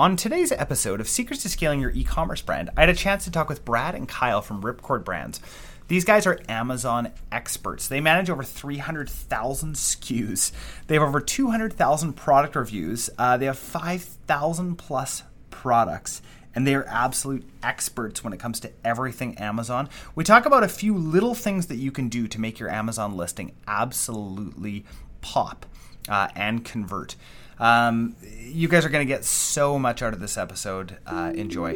On today's episode of Secrets to Scaling Your E-Commerce Brand, I had a chance to talk with Brad and Kyle from Ripcord Brands. These guys are Amazon experts. They manage over 300,000 SKUs. They have over 200,000 product reviews. They have 5,000 plus products. And they are absolute experts when it comes to everything Amazon. We talk about a few little things that you can do to make your Amazon listing absolutely pop and convert. You guys are going to get so much out of this episode. Enjoy.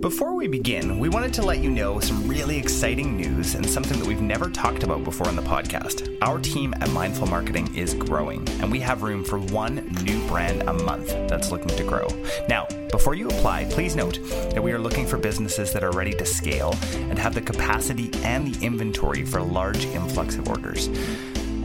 Before we begin, we wanted to let you know some really exciting news and something that we've never talked about before on the podcast. Our team at Mindful Marketing is growing, and we have room for one new brand a month that's looking to grow. Now, before you apply, please note that we are looking for businesses that are ready to scale and have the capacity and the inventory for large influx of orders.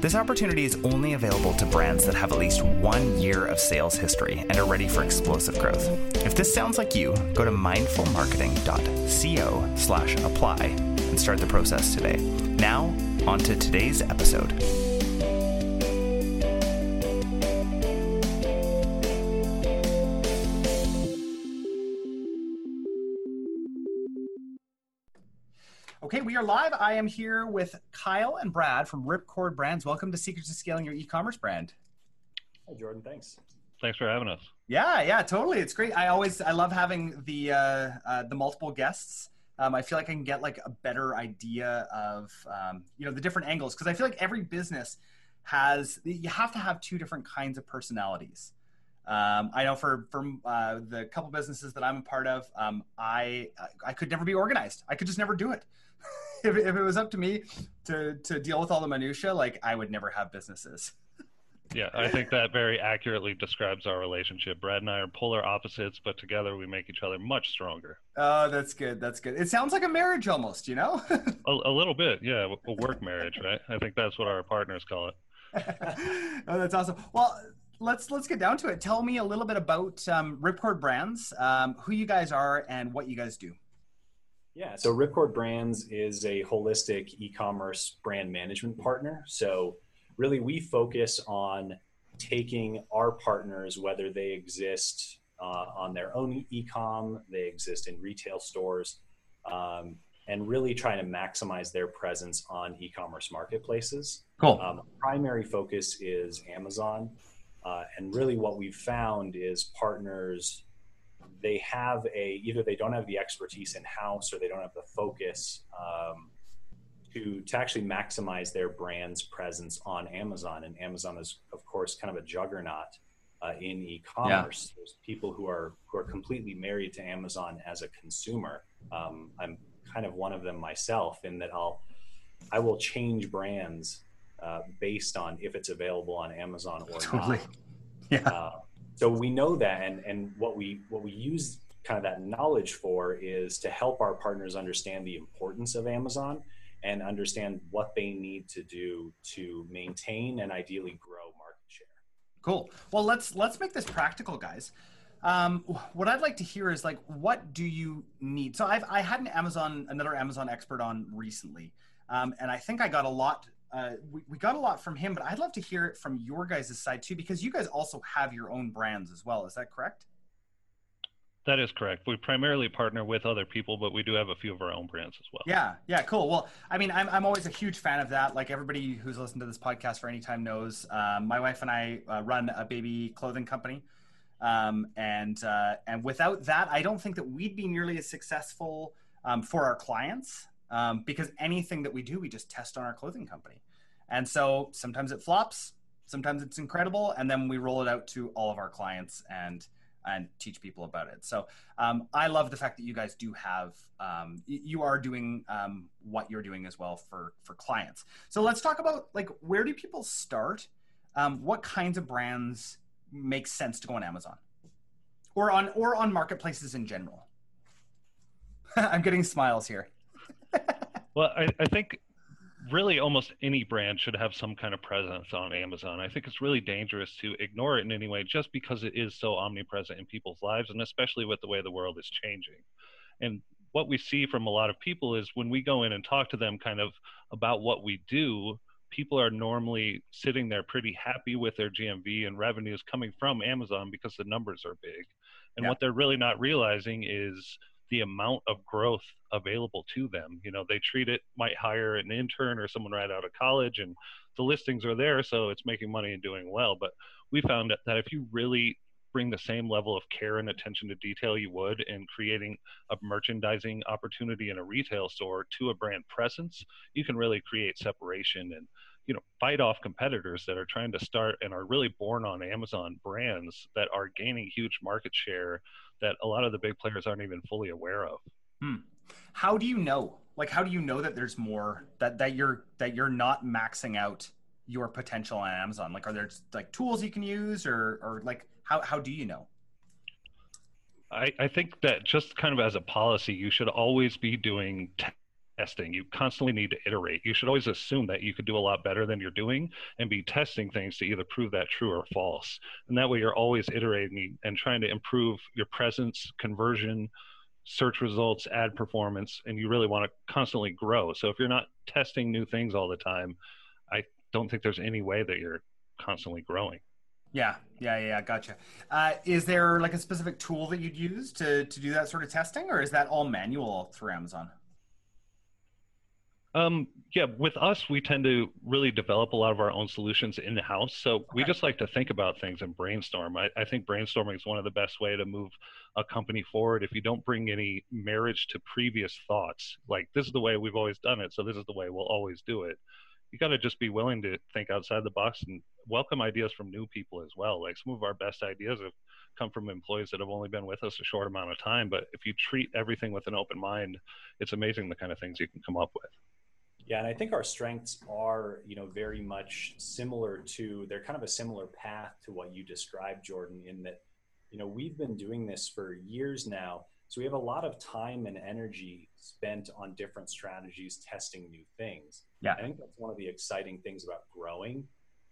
This opportunity is only available to brands that have at least 1 year of sales history and are ready for explosive growth. If this sounds like you, go to mindfulmarketing.co/apply and start the process today. Now, on to today's episode. Okay, we are live. I am here with Kyle and Brad from Ripcord Brands. Welcome to Secrets to Scaling Your E-Commerce Brand. Hi, Jordan. Thanks. Thanks for having us. Yeah, totally. It's great. I love having the multiple guests. I feel like I can get like a better idea of the different angles, because I feel like every business you have to have two different kinds of personalities. I know for the couple businesses that I'm a part of, I could never be organized. I could just never do it. If it was up to me to deal with all the minutia, like I would never have businesses. Yeah, I think that very accurately describes our relationship. Brad and I are polar opposites, but together we make each other much stronger. Oh, that's good. That's good. It sounds like a marriage almost, you know? a little bit, yeah. A work marriage, right? I think that's what our partners call it. Oh, that's awesome. Well, let's get down to it. Tell me a little bit about Ripcord Brands, who you guys are and what you guys do. Yeah, so Ripcord Brands is a holistic e-commerce brand management partner. So really we focus on taking our partners, whether they exist on their own e-com, they exist in retail stores, and really trying to maximize their presence on e-commerce marketplaces. Cool. Primary focus is Amazon. And really what we've found is partners, either they don't have the expertise in-house or they don't have the focus to actually maximize their brand's presence on Amazon. And Amazon is, of course, kind of a juggernaut in e-commerce. Yeah. There's people who are completely married to Amazon as a consumer. I'm kind of one of them myself, in that I will change brands based on if it's available on Amazon or not. Totally. Yeah. So we know that, and what we use kind of that knowledge for is to help our partners understand the importance of Amazon and understand what they need to do to maintain and ideally grow market share. Cool. Well, let's make this practical, guys. What I'd like to hear is, like, what do you need? So I had another Amazon expert on recently, and I think I got a lot. We got a lot from him, but I'd love to hear it from your guys' side too, because you guys also have your own brands as well. Is that correct? That is correct. We primarily partner with other people, but we do have a few of our own brands as well. Yeah, cool. Well, I mean, I'm always a huge fan of that. Like, everybody who's listened to this podcast for any time knows, my wife and I run a baby clothing company. And without that, I don't think that we'd be nearly as successful for our clients. Because anything that we do, we just test on our clothing company. And so sometimes it flops, sometimes it's incredible, and then we roll it out to all of our clients and teach people about it. So I love the fact that you guys do have, you are doing what you're doing as well for clients. So let's talk about, like, where do people start? What kinds of brands make sense to go on Amazon or on marketplaces in general? I'm getting smiles here. Well, I think really almost any brand should have some kind of presence on Amazon. I think it's really dangerous to ignore it in any way, just because it is so omnipresent in people's lives, and especially with the way the world is changing. And what we see from a lot of people is when we go in and talk to them kind of about what we do, people are normally sitting there pretty happy with their GMV and revenues coming from Amazon because the numbers are big. And what they're really not realizing is the amount of growth available to them. You know, they treat it, might hire an intern or someone right out of college, and the listings are there, so it's making money and doing well. But we found that if you really bring the same level of care and attention to detail you would in creating a merchandising opportunity in a retail store to a brand presence, you can really create separation and, you know, fight off competitors that are trying to start and are really born on Amazon brands that are gaining huge market share that a lot of the big players aren't even fully aware of. How do you know? Like, how do you know that there's more, that you're not maxing out your potential on Amazon? Like, are there like tools you can use, or like, how do you know? I think that just kind of as a policy, you should always be doing testing. You constantly need to iterate. You should always assume that you could do a lot better than you're doing and be testing things to either prove that true or false. And that way you're always iterating and trying to improve your presence, conversion, search results, ad performance, and you really want to constantly grow. So if you're not testing new things all the time, I don't think there's any way that you're constantly growing. Yeah. Gotcha. Is there like a specific tool that you'd use to do that sort of testing, or is that all manual through Amazon? Yeah, with us, we tend to really develop a lot of our own solutions in-house. So we just like to think about things and brainstorm. I think brainstorming is one of the best way to move a company forward. If you don't bring any marriage to previous thoughts, like this is the way we've always done it, so this is the way we'll always do it. You got to just be willing to think outside the box and welcome ideas from new people as well. Like, some of our best ideas have come from employees that have only been with us a short amount of time. But if you treat everything with an open mind, it's amazing the kind of things you can come up with. Yeah, and I think our strengths are, you know, very much similar to, they're kind of a similar path to what you described, Jordan, in that, you know, we've been doing this for years now. So we have a lot of time and energy spent on different strategies, testing new things. Yeah. I think that's one of the exciting things about growing,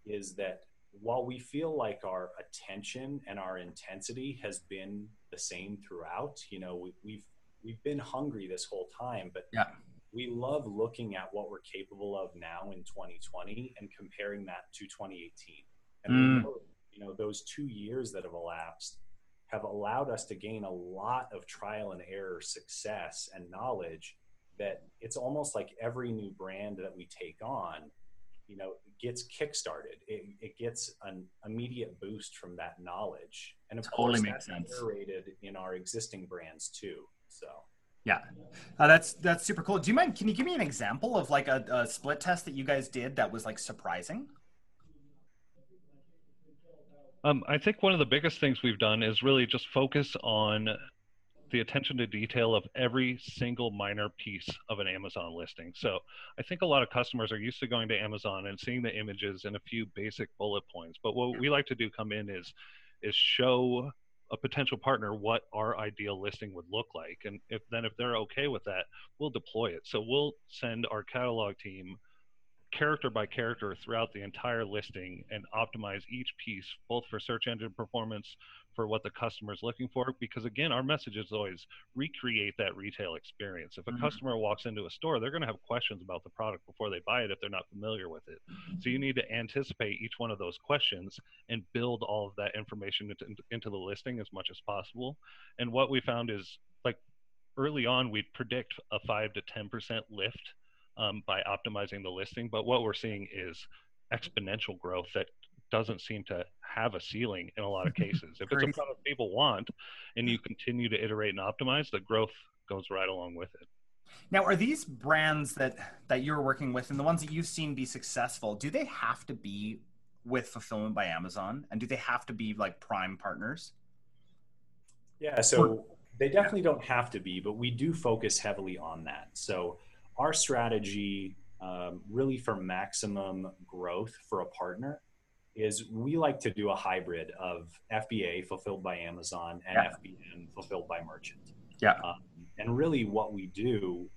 is that while we feel like our attention and our intensity has been the same throughout, you know, we've been hungry this whole time, but we love looking at what we're capable of now in 2020 and comparing that to 2018. And you know, those 2 years that have elapsed have allowed us to gain a lot of trial and error success and knowledge that it's almost like every new brand that we take on, you know, gets kickstarted. It gets an immediate boost from that knowledge. And of course, that's iterated in our existing brands too, so. Yeah, that's super cool. Do you mind, can you give me an example of like a split test that you guys did that was like surprising? I think one of the biggest things we've done is really just focus on the attention to detail of every single minor piece of an Amazon listing. So I think a lot of customers are used to going to Amazon and seeing the images and a few basic bullet points. But what we like to do come in is show a potential partner what our ideal listing would look like. And if they're okay with that, we'll deploy it. So we'll send our catalog team character by character throughout the entire listing and optimize each piece, both for search engine performance, for what the customer is looking for. Because again, our message is always recreate that retail experience. If a customer walks into a store, they're going to have questions about the product before they buy it if they're not familiar with it. So you need to anticipate each one of those questions and build all of that information into the listing as much as possible. And what we found is, like, early on, we'd predict a 5 to 10% lift by optimizing the listing. But what we're seeing is exponential growth that doesn't seem to have a ceiling in a lot of cases. If it's a product people want and you continue to iterate and optimize, the growth goes right along with it. Now, are these brands that you're working with and the ones that you've seen be successful, do they have to be with Fulfillment by Amazon? And do they have to be like prime partners? Yeah, so they definitely don't have to be, but we do focus heavily on that. So our strategy really for maximum growth for a partner is we like to do a hybrid of FBA, Fulfilled by Amazon, and FBM, Fulfilled by Merchant. And really what we do,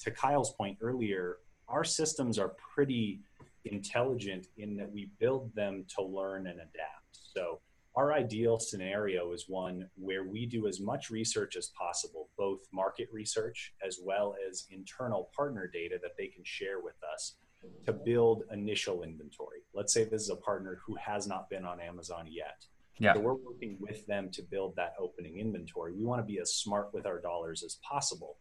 to Kyle's point earlier, our systems are pretty intelligent in that we build them to learn and adapt. So our ideal scenario is one where we do as much research as possible, both market research as well as internal partner data that they can share with us, to build initial inventory. Let's say this is a partner who has not been on Amazon yet. Yeah. So we're working with them to build that opening inventory. We want to be as smart with our dollars as possible.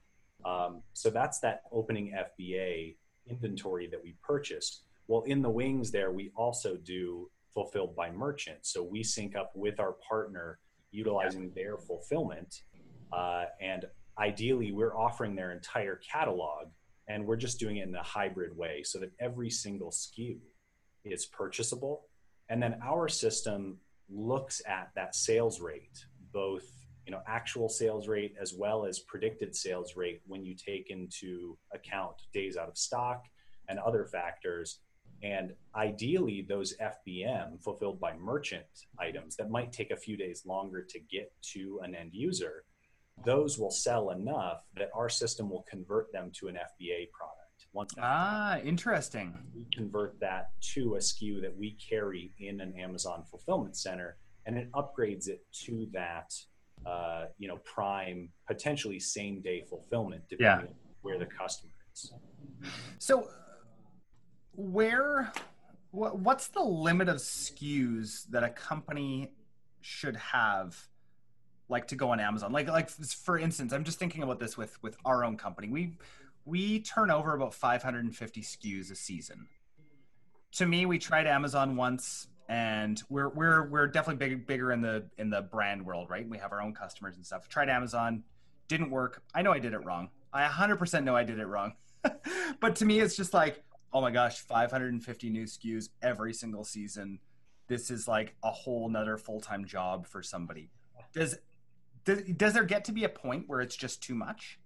So that's that opening FBA inventory that we purchased. Well, in the wings there, we also do fulfilled by merchant. So we sync up with our partner utilizing their fulfillment. And ideally, we're offering their entire catalog, and we're just doing it in a hybrid way so that every single SKU is purchasable. And then our system looks at that sales rate, both actual sales rate as well as predicted sales rate when you take into account days out of stock and other factors. And ideally, those FBM, fulfilled by merchant items that might take a few days longer to get to an end user, those will sell enough that our system will convert them to an FBA product. Once interesting. We convert that to a SKU that we carry in an Amazon fulfillment center, and it upgrades it to that, prime, potentially same day fulfillment, depending on where the customer is. So what's the limit of SKUs that a company should have, like, to go on Amazon? Like for instance, I'm just thinking about this with our own company. We turn over about 550 SKUs a season. To me, we tried Amazon once, and we're definitely bigger in the brand world, right? We have our own customers and stuff. Tried Amazon, didn't work. I know I did it wrong. I 100% know I did it wrong. But to me, it's just like, oh my gosh, 550 new SKUs every single season. This is like a whole nother full-time job for somebody. Does there get to be a point where it's just too much?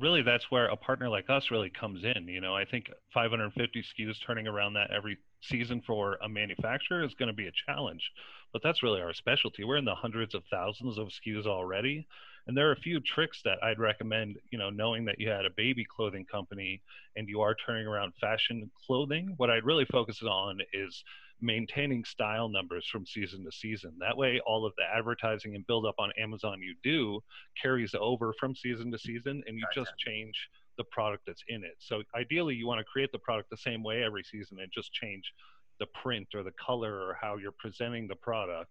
Really, that's where a partner like us really comes in. I think 550 SKUs, turning around that every season for a manufacturer is going to be a challenge, but that's really our specialty. We're in the hundreds of thousands of SKUs already. And there are a few tricks that I'd recommend, knowing that you had a baby clothing company and you are turning around fashion clothing. What I'd really focus on is maintaining style numbers from season to season. That way, all of the advertising and build up on Amazon you do carries over from season to season, and you just change the product that's in it. So ideally, you want to create the product the same way every season and just change the print or the color or how you're presenting the product.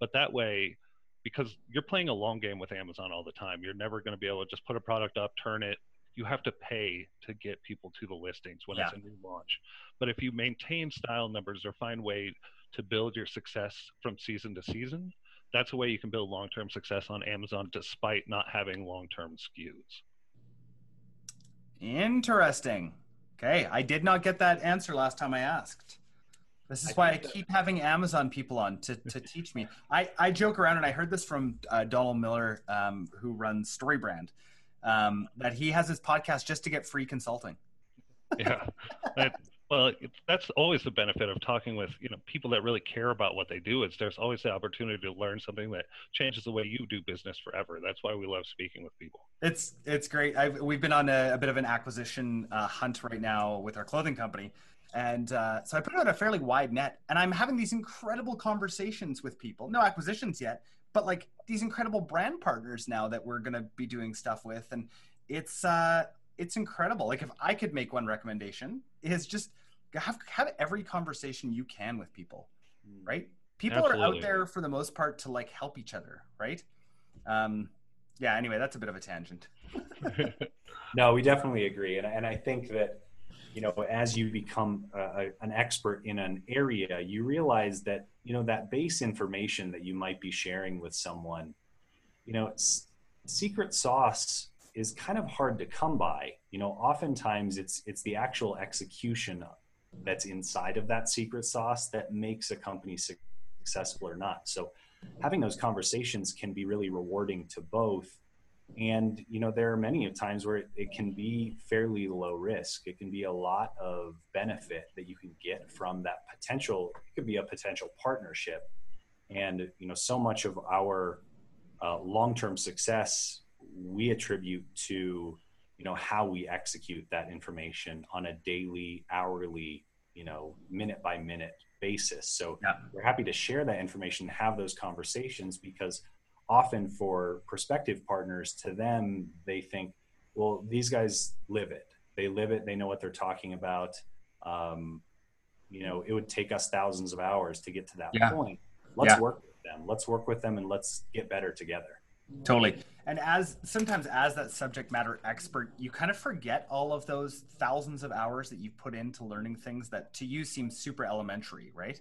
But that way, because you're playing a long game with Amazon all the time, you're never going to be able to just put a product up, turn it. You have to pay to get people to the listings when it's a new launch. But if you maintain style numbers or find way to build your success from season to season, that's a way you can build long-term success on Amazon despite not having long-term SKUs. Interesting. Okay. I did not get that answer last time I asked. This is why I keep having Amazon people on to teach me. I joke around, and I heard this from Donald Miller, who runs StoryBrand. That he has his podcast just to get free consulting. Well, that's always the benefit of talking with, people that really care about what they do, is there's always the opportunity to learn something that changes the way you do business forever. That's why we love speaking with people. It's great. We've been on a bit of an acquisition hunt right now with our clothing company. And so I put out a fairly wide net, and I'm having these incredible conversations with people, no acquisitions yet, but like these incredible brand partners now that we're going to be doing stuff with. And it's incredible. Like, if I could make one recommendation, is just have every conversation you can with people, right? People are out there for the most part to like help each other, right? Anyway, that's a bit of a tangent. No, we definitely agree. And I think that, as you become an expert in an area, you realize that, that base information that you might be sharing with someone, secret sauce is kind of hard to come by. Oftentimes it's the actual execution that's inside of that secret sauce that makes a company successful or not. So having those conversations can be really rewarding to both. And, there are many times where it can be fairly low risk. It can be a lot of benefit that you can get from that potential. It could be a potential partnership. And, so much of our long-term success, we attribute to, how we execute that information on a daily, hourly, minute by minute basis. So we're happy to share that information, have those conversations, because often for prospective partners, to them, they think, well, these guys live it. They live it. They know what they're talking about. it would take us thousands of hours to get to that point. Let's work with them. Let's work with them and let's get better together. Totally. And sometimes as that subject matter expert, you kind of forget all of those thousands of hours that you've put into learning things that to you seem super elementary, right?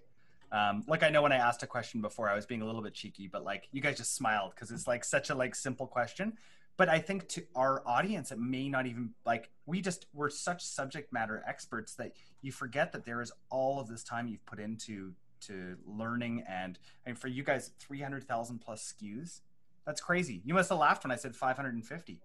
Like I know when I asked a question before, I was being a little bit cheeky, but like you guys just smiled because it's like such a like simple question. But I think to our audience, it may not even like we're such subject matter experts that you forget that there is all of this time you've put into learning. And I mean, for you guys, 300,000 plus SKUs. That's crazy. You must have laughed when I said 550.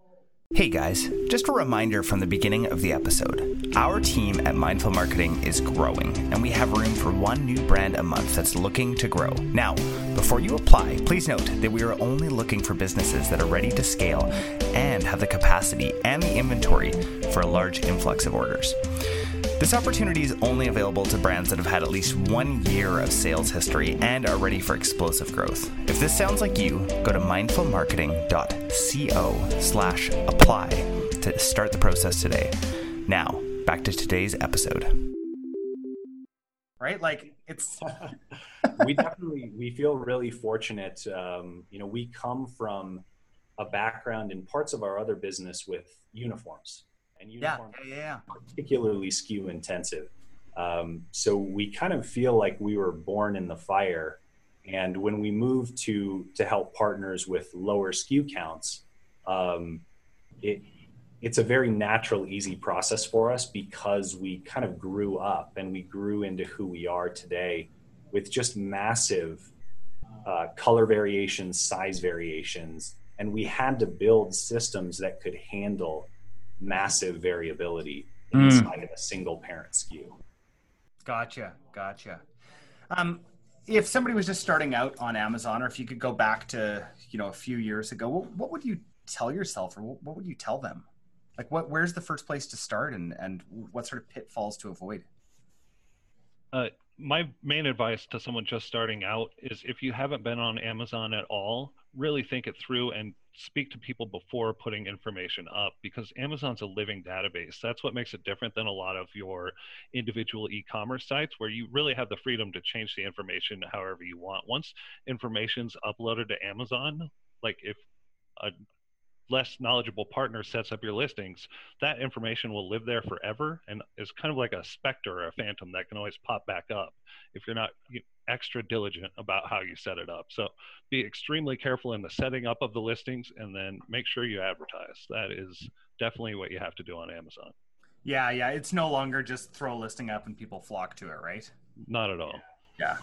Hey guys, just a reminder from the beginning of the episode. Our team at Mindful Marketing is growing, and we have room for one new brand a month that's looking to grow. Now, before you apply, please note that we are only looking for businesses that are ready to scale and have the capacity and the inventory for a large influx of orders. This opportunity is only available to brands that have had at least 1 year of sales history and are ready for explosive growth. If this sounds like you, go to mindfulmarketing.co/apply to start the process today. Now, back to today's episode. Right? Like it's... we feel really fortunate. We come from a background in parts of our other business with uniforms. And uniforms are particularly SKU intensive. So we kind of feel like we were born in the fire. And when we moved to help partners with lower SKU counts, it's a very natural, easy process for us because we kind of grew up and we grew into who we are today with just massive color variations, size variations. And we had to build systems that could handle massive variability inside of a single parent SKU. Gotcha. If somebody was just starting out on Amazon, or if you could go back to, a few years ago, what would you tell yourself, or what would you tell them? Like where's the first place to start and what sort of pitfalls to avoid? My main advice to someone just starting out is if you haven't been on Amazon at all, really think it through and speak to people before putting information up, because Amazon's a living database. That's what makes it different than a lot of your individual e-commerce sites where you really have the freedom to change the information however you want. Once information's uploaded to Amazon, like if a less knowledgeable partner sets up your listings, that information will live there forever and is kind of like a specter or a phantom that can always pop back up if you're not extra diligent about how you set it up. So be extremely careful in the setting up of the listings, and then make sure you advertise. That is definitely what you have to do on Amazon. Yeah. It's no longer just throw a listing up and people flock to it, right? Not at all. Yeah.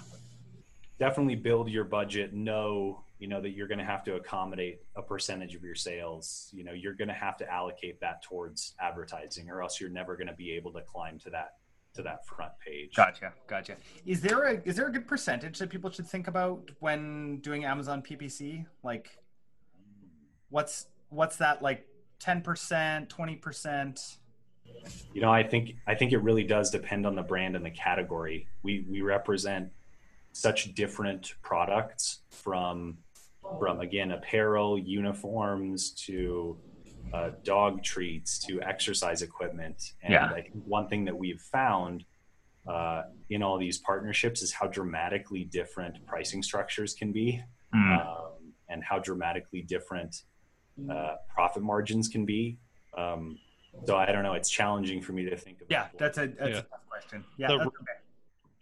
Definitely build your budget. Know that you're going to have to accommodate a percentage of your sales. You're going to have to allocate that towards advertising, or else you're never going to be able to climb to that front page. Gotcha. Is there a good percentage that people should think about when doing Amazon PPC? Like what's that, like 10%, 20%? I think it really does depend on the brand and the category. We represent such different products from again, apparel, uniforms to dog treats to exercise equipment. And I think one thing that we've found in all these partnerships is how dramatically different pricing structures can be, and how dramatically different profit margins can be. So I don't know, it's challenging for me to think about. Yeah, that's a tough question. Yeah, that's okay.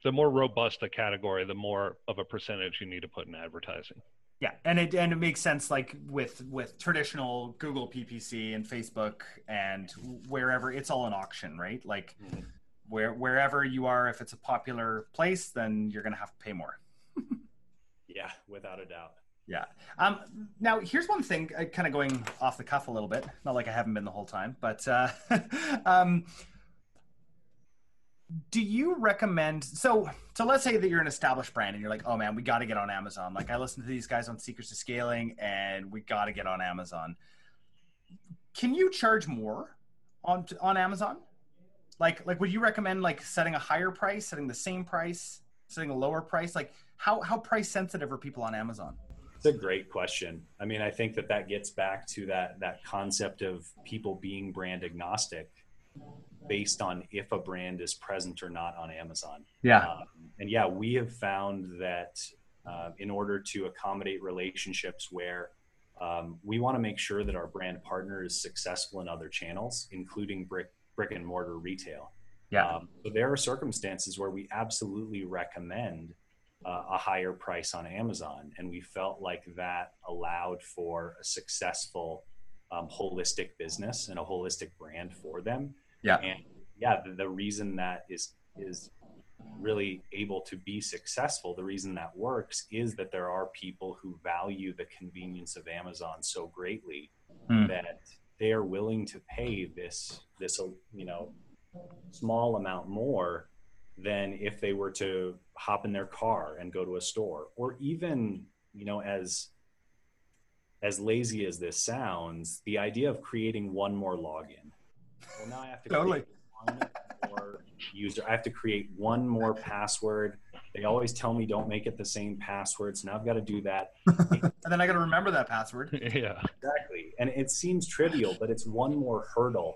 The more robust the category, the more of a percentage you need to put in advertising. Yeah, and it makes sense, like with traditional Google PPC and Facebook and wherever, it's all an auction, right? Like wherever you are, if it's a popular place, then you're going to have to pay more. Yeah, without a doubt. Yeah. Now, here's one thing, kind of going off the cuff a little bit. Not like I haven't been the whole time, but do you recommend, so let's say that you're an established brand and you're like, oh man, we got to get on Amazon. Like I listened to these guys on Secrets to Scaling and we got to get on Amazon. Can you charge more on Amazon? Like would you recommend like setting a higher price, setting the same price, setting a lower price? Like how price sensitive are people on Amazon? It's a great question. I mean, I think that gets back to that concept of people being brand agnostic. based on if a brand is present or not on Amazon. Yeah. And yeah, we have found that in order to accommodate relationships where we want to make sure that our brand partner is successful in other channels, including brick and mortar retail. Yeah. But there are circumstances where we absolutely recommend a higher price on Amazon. And we felt like that allowed for a successful holistic business and a holistic brand for them. Yeah. And yeah, the reason that is really able to be successful, the reason that works is that there are people who value the convenience of Amazon so greatly that they are willing to pay this, you know, small amount more than if they were to hop in their car and go to a store. Or even, you know, as lazy as this sounds, the idea of creating one more login. Well, now I have to create one more user. I have to create one more password. They always tell me don't make it the same password. So now I've got to do that. And then I got to remember that password. Yeah, exactly. And it seems trivial, but it's one more hurdle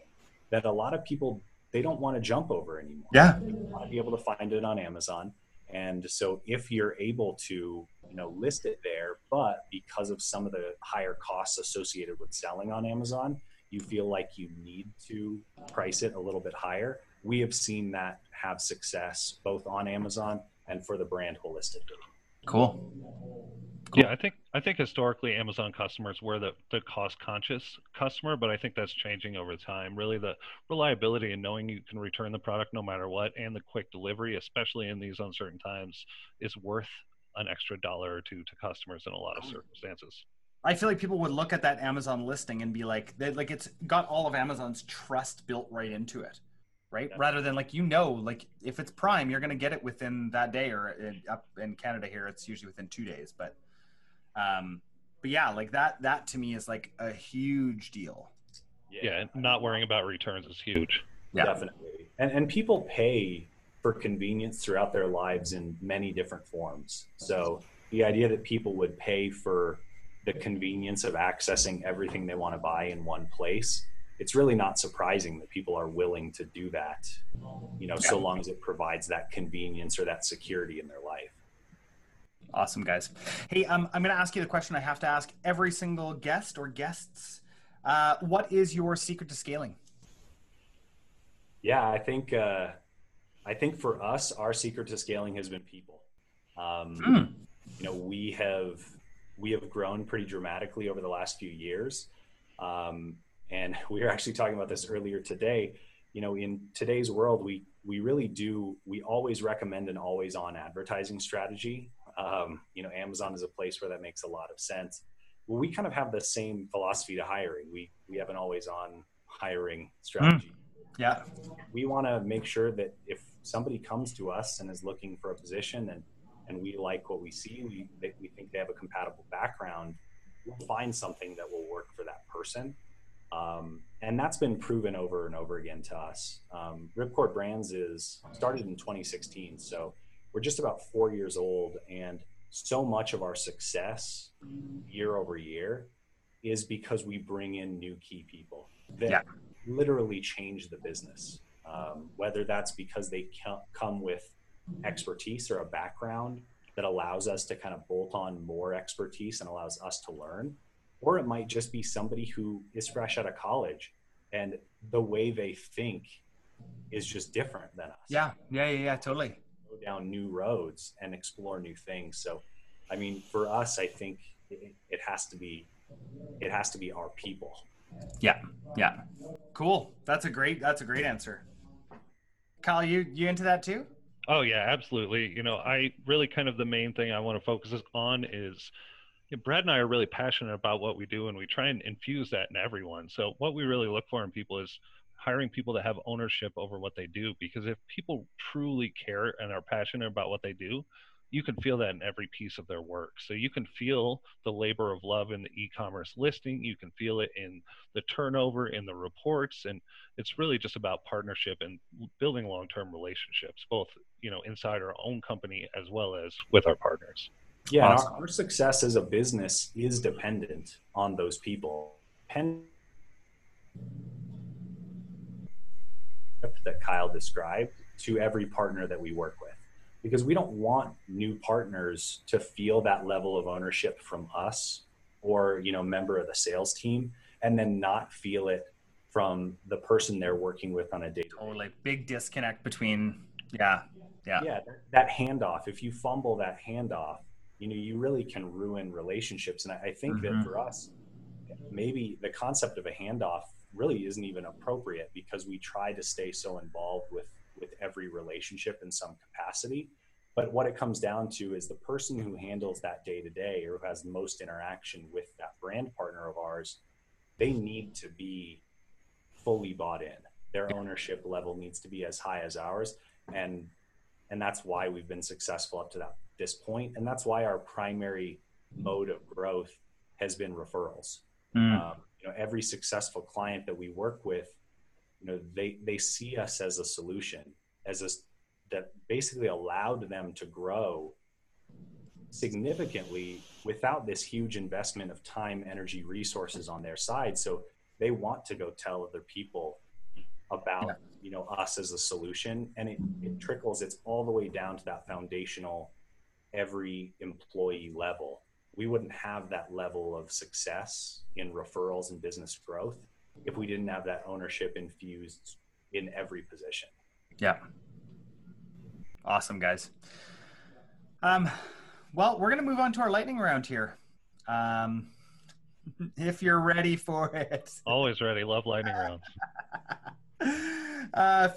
that a lot of people, they don't want to jump over anymore. Yeah. They want to be able to find it on Amazon. And so if you're able to, you know, list it there, but because of some of the higher costs associated with selling on Amazon, you feel like you need to price it a little bit higher. We have seen that have success both on Amazon and for the brand holistically. Cool. Yeah, I think historically Amazon customers were the cost-conscious customer, but I think that's changing over time. Really, the reliability and knowing you can return the product no matter what, and the quick delivery, especially in these uncertain times, is worth an extra dollar or two to customers in a lot of circumstances. I feel like people would look at that Amazon listing and be like, it's got all of Amazon's trust built right into it, right? Yeah. Rather than like, you know, like if it's Prime, you're going to get it within that day, or up in Canada here, it's usually within 2 days. But yeah, like that to me is like a huge deal. Yeah. And not worrying about returns is huge. Yeah. Definitely. And people pay for convenience throughout their lives in many different forms. So the idea that people would pay for the convenience of accessing everything they want to buy in one place, it's really not surprising that people are willing to do that, you know, so long as it provides that convenience or that security in their life. Awesome, guys. Hey, I'm going to ask you the question I have to ask every single guest or guests. What is your secret to scaling? Yeah, I think for us, our secret to scaling has been people. You know, we have grown pretty dramatically over the last few years. And we were actually talking about this earlier today. You know, in today's world, we always recommend an always on advertising strategy. You know, Amazon is a place where that makes a lot of sense. Well, we kind of have the same philosophy to hiring. We have an always on hiring strategy. Yeah. We want to make sure that if somebody comes to us and is looking for a position and we like what we see, we think they have a compatible background, we'll find something that will work for that person. And that's been proven over and over again to us. Ripcord Brands started in 2016, so we're just about 4 years old, and so much of our success year over year is because we bring in new key people that literally change the business. Whether that's because they come with expertise or a background that allows us to kind of bolt on more expertise and allows us to learn, or it might just be somebody who is fresh out of college and the way they think is just different than us. Yeah, totally. Go down new roads and explore new things. So, I mean, for us, I think it has to be our people. Yeah. Cool. That's a great answer. Kyle, you into that too? Oh yeah, absolutely. You know, I really kind of the main thing I want to focus on is, Brad and I are really passionate about what we do, and we try and infuse that in everyone. So what we really look for in people is hiring people that have ownership over what they do, because if people truly care and are passionate about what they do, you can feel that in every piece of their work. So you can feel the labor of love in the e-commerce listing. You can feel it in the turnover, in the reports. And it's really just about partnership and building long-term relationships, both, you know, inside our own company as well as with our partners. Yeah, awesome. Our success as a business is dependent on those people. that Kyle described to every partner that we work with, because we don't want new partners to feel that level of ownership from us or, you know, member of the sales team, and then not feel it from the person they're working with on a day-to-day. Totally. Big disconnect between, yeah. That handoff, if you fumble that handoff, you know, you really can ruin relationships. And I think that for us, maybe the concept of a handoff really isn't even appropriate, because we try to stay so involved with every relationship in some capacity. But what it comes down to is the person who handles that day to day, or who has the most interaction with that brand partner of ours, they need to be fully bought in. Their ownership level needs to be as high as ours. And that's why we've been successful up to this point. And that's why our primary mode of growth has been referrals. You know, every successful client that we work with, you know, they see us as a solution, that basically allowed them to grow significantly without this huge investment of time, energy, resources on their side. So they want to go tell other people about, you know, us as a solution, and it trickles. It's all the way down to that foundational, every employee level. We wouldn't have that level of success in referrals and business growth if we didn't have that ownership infused in every position. Yeah. Awesome, guys. Well, we're going to move on to our lightning round here. If you're ready for it. Always ready. Love lightning rounds.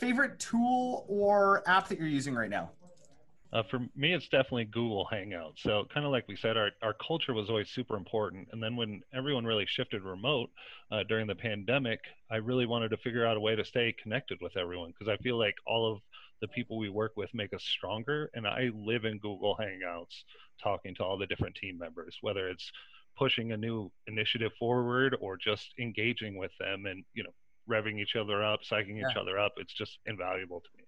Favorite tool or app that you're using right now? For me, it's definitely Google Hangouts. So kind of like we said, our culture was always super important. And then when everyone really shifted remote during the pandemic, I really wanted to figure out a way to stay connected with everyone, because I feel like all of the people we work with make us stronger. And I live in Google Hangouts, talking to all the different team members, whether it's pushing a new initiative forward or just engaging with them and, you know, revving each other up, psyching each other up. It's just invaluable to me.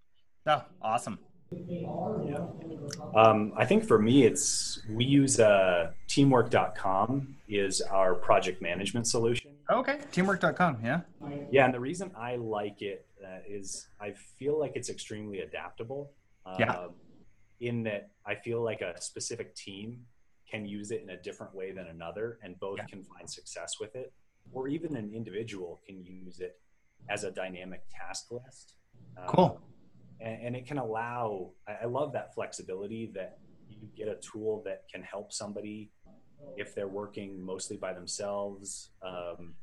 Oh, awesome. Yeah. I think for me, we use teamwork.com is our project management solution. Okay. Teamwork.com. Yeah. Yeah. And the reason I like it is I feel like it's extremely adaptable in that I feel like a specific team can use it in a different way than another, and both can find success with it, or even an individual can use it as a dynamic task list. Cool. And it can allow, I love that flexibility that you get a tool that can help somebody if they're working mostly by themselves.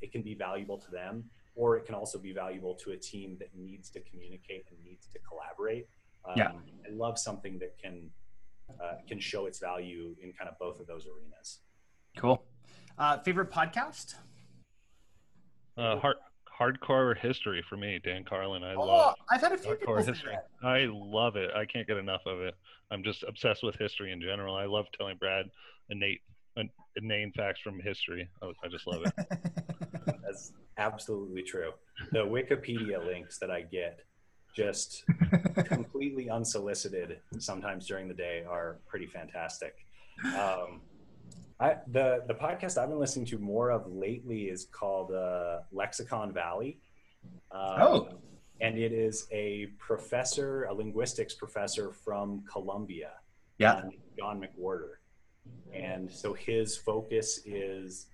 It can be valuable to them, or it can also be valuable to a team that needs to communicate and needs to collaborate. I love something that can show its value in kind of both of those arenas. Cool. Favorite podcast? Hardcore History for me, Dan Carlin. I love. I've had a few people say that. I love it. I can't get enough of it. I'm just obsessed with history in general. I love telling Brad inane facts from history. I just love it. That's absolutely true. The Wikipedia links that I get, just completely unsolicited sometimes during the day, are pretty fantastic. The podcast I've been listening to more of lately is called Lexicon Valley. And it is a linguistics professor from Columbia, John McWhorter. And so his focus is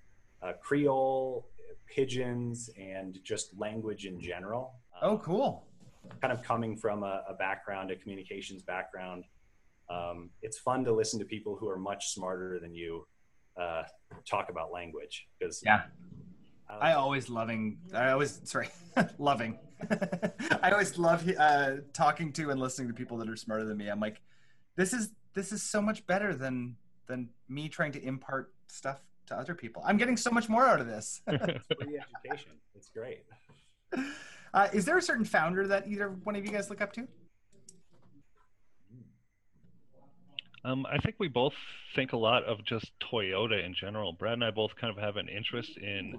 Creole, pidgins, and just language in general. Cool. Kind of coming from a communications background. It's fun to listen to people who are much smarter than you talk about language, because I always love talking to and listening to people that are smarter than me. I'm like, this is so much better than me trying to impart stuff to other people. I'm getting so much more out of this. It's free education. It's great. Is there a certain founder that either one of you guys look up to? I think we both think a lot of just Toyota in general. Brad and I both kind of have an interest in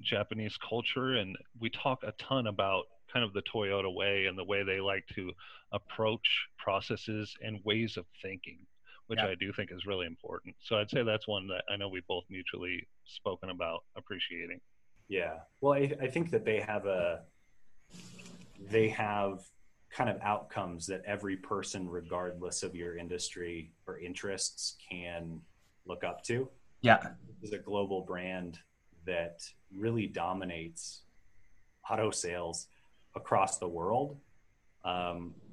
Japanese culture, and we talk a ton about kind of the Toyota way and the way they like to approach processes and ways of thinking, which I do think is really important. So I'd say that's one that I know we both mutually spoken about appreciating. Yeah. Well, I think that they have they have kind of outcomes that every person, regardless of your industry or interests, can look up to. Yeah. This is a global brand that really dominates auto sales across the world,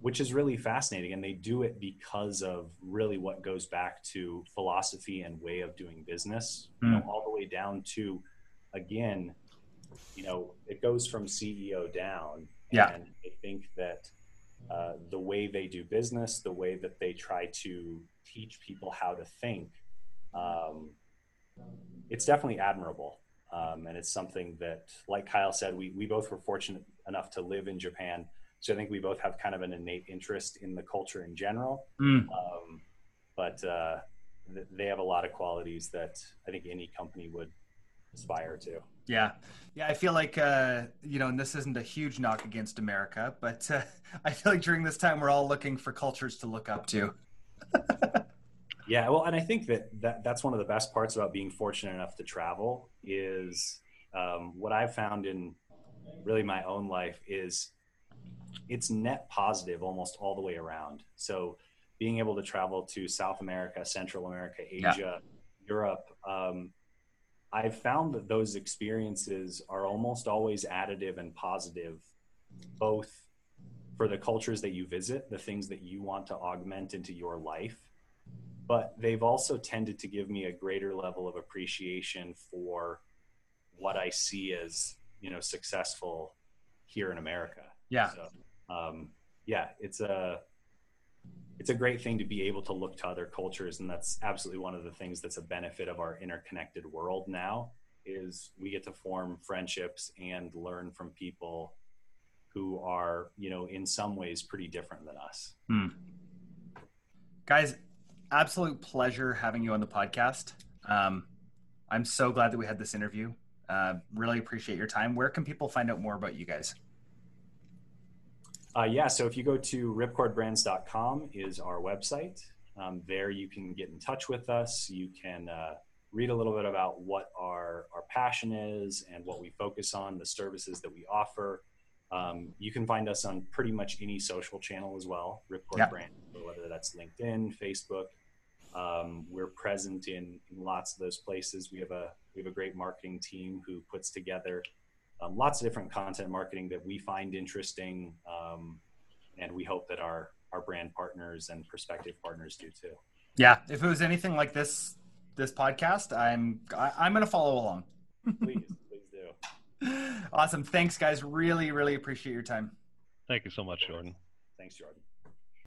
which is really fascinating. And they do it because of really what goes back to philosophy and way of doing business, all the way down to, again, it goes from CEO down. Yeah. And I think that the way they do business, the way that they try to teach people how to think, it's definitely admirable. And it's something that, like Kyle said, we both were fortunate enough to live in Japan. So I think we both have kind of an innate interest in the culture in general. But they have a lot of qualities that I think any company would aspire to. Yeah. Yeah. I feel like, and this isn't a huge knock against America, but I feel like during this time, we're all looking for cultures to look up to. Yeah, well, and I think that's one of the best parts about being fortunate enough to travel is what I've found in really my own life is it's net positive almost all the way around. So being able to travel to South America, Central America, Asia, Europe, I've found that those experiences are almost always additive and positive, both for the cultures that you visit, the things that you want to augment into your life, but they've also tended to give me a greater level of appreciation for what I see as, successful here in America. Yeah. So, it's a great thing to be able to look to other cultures. And that's absolutely one of the things that's a benefit of our interconnected world now is we get to form friendships and learn from people who are, in some ways pretty different than us. Guys, absolute pleasure having you on the podcast. I'm so glad that we had this interview. Really appreciate your time. Where can people find out more about you guys? So if you go to ripcordbrands.com is our website. There you can get in touch with us. You can read a little bit about what our passion is and what we focus on, the services that we offer. You can find us on pretty much any social channel as well, Ripcord Brands, whether that's LinkedIn, Facebook. We're present in lots of those places. We have a great marketing team who puts together lots of different content marketing that we find interesting, and we hope that our brand partners and prospective partners do too. Yeah, if it was anything like this podcast, I'm going to follow along. Please do. Awesome. Thanks, guys. Really, really appreciate your time. Thank you so much, Jordan. Thanks, Jordan.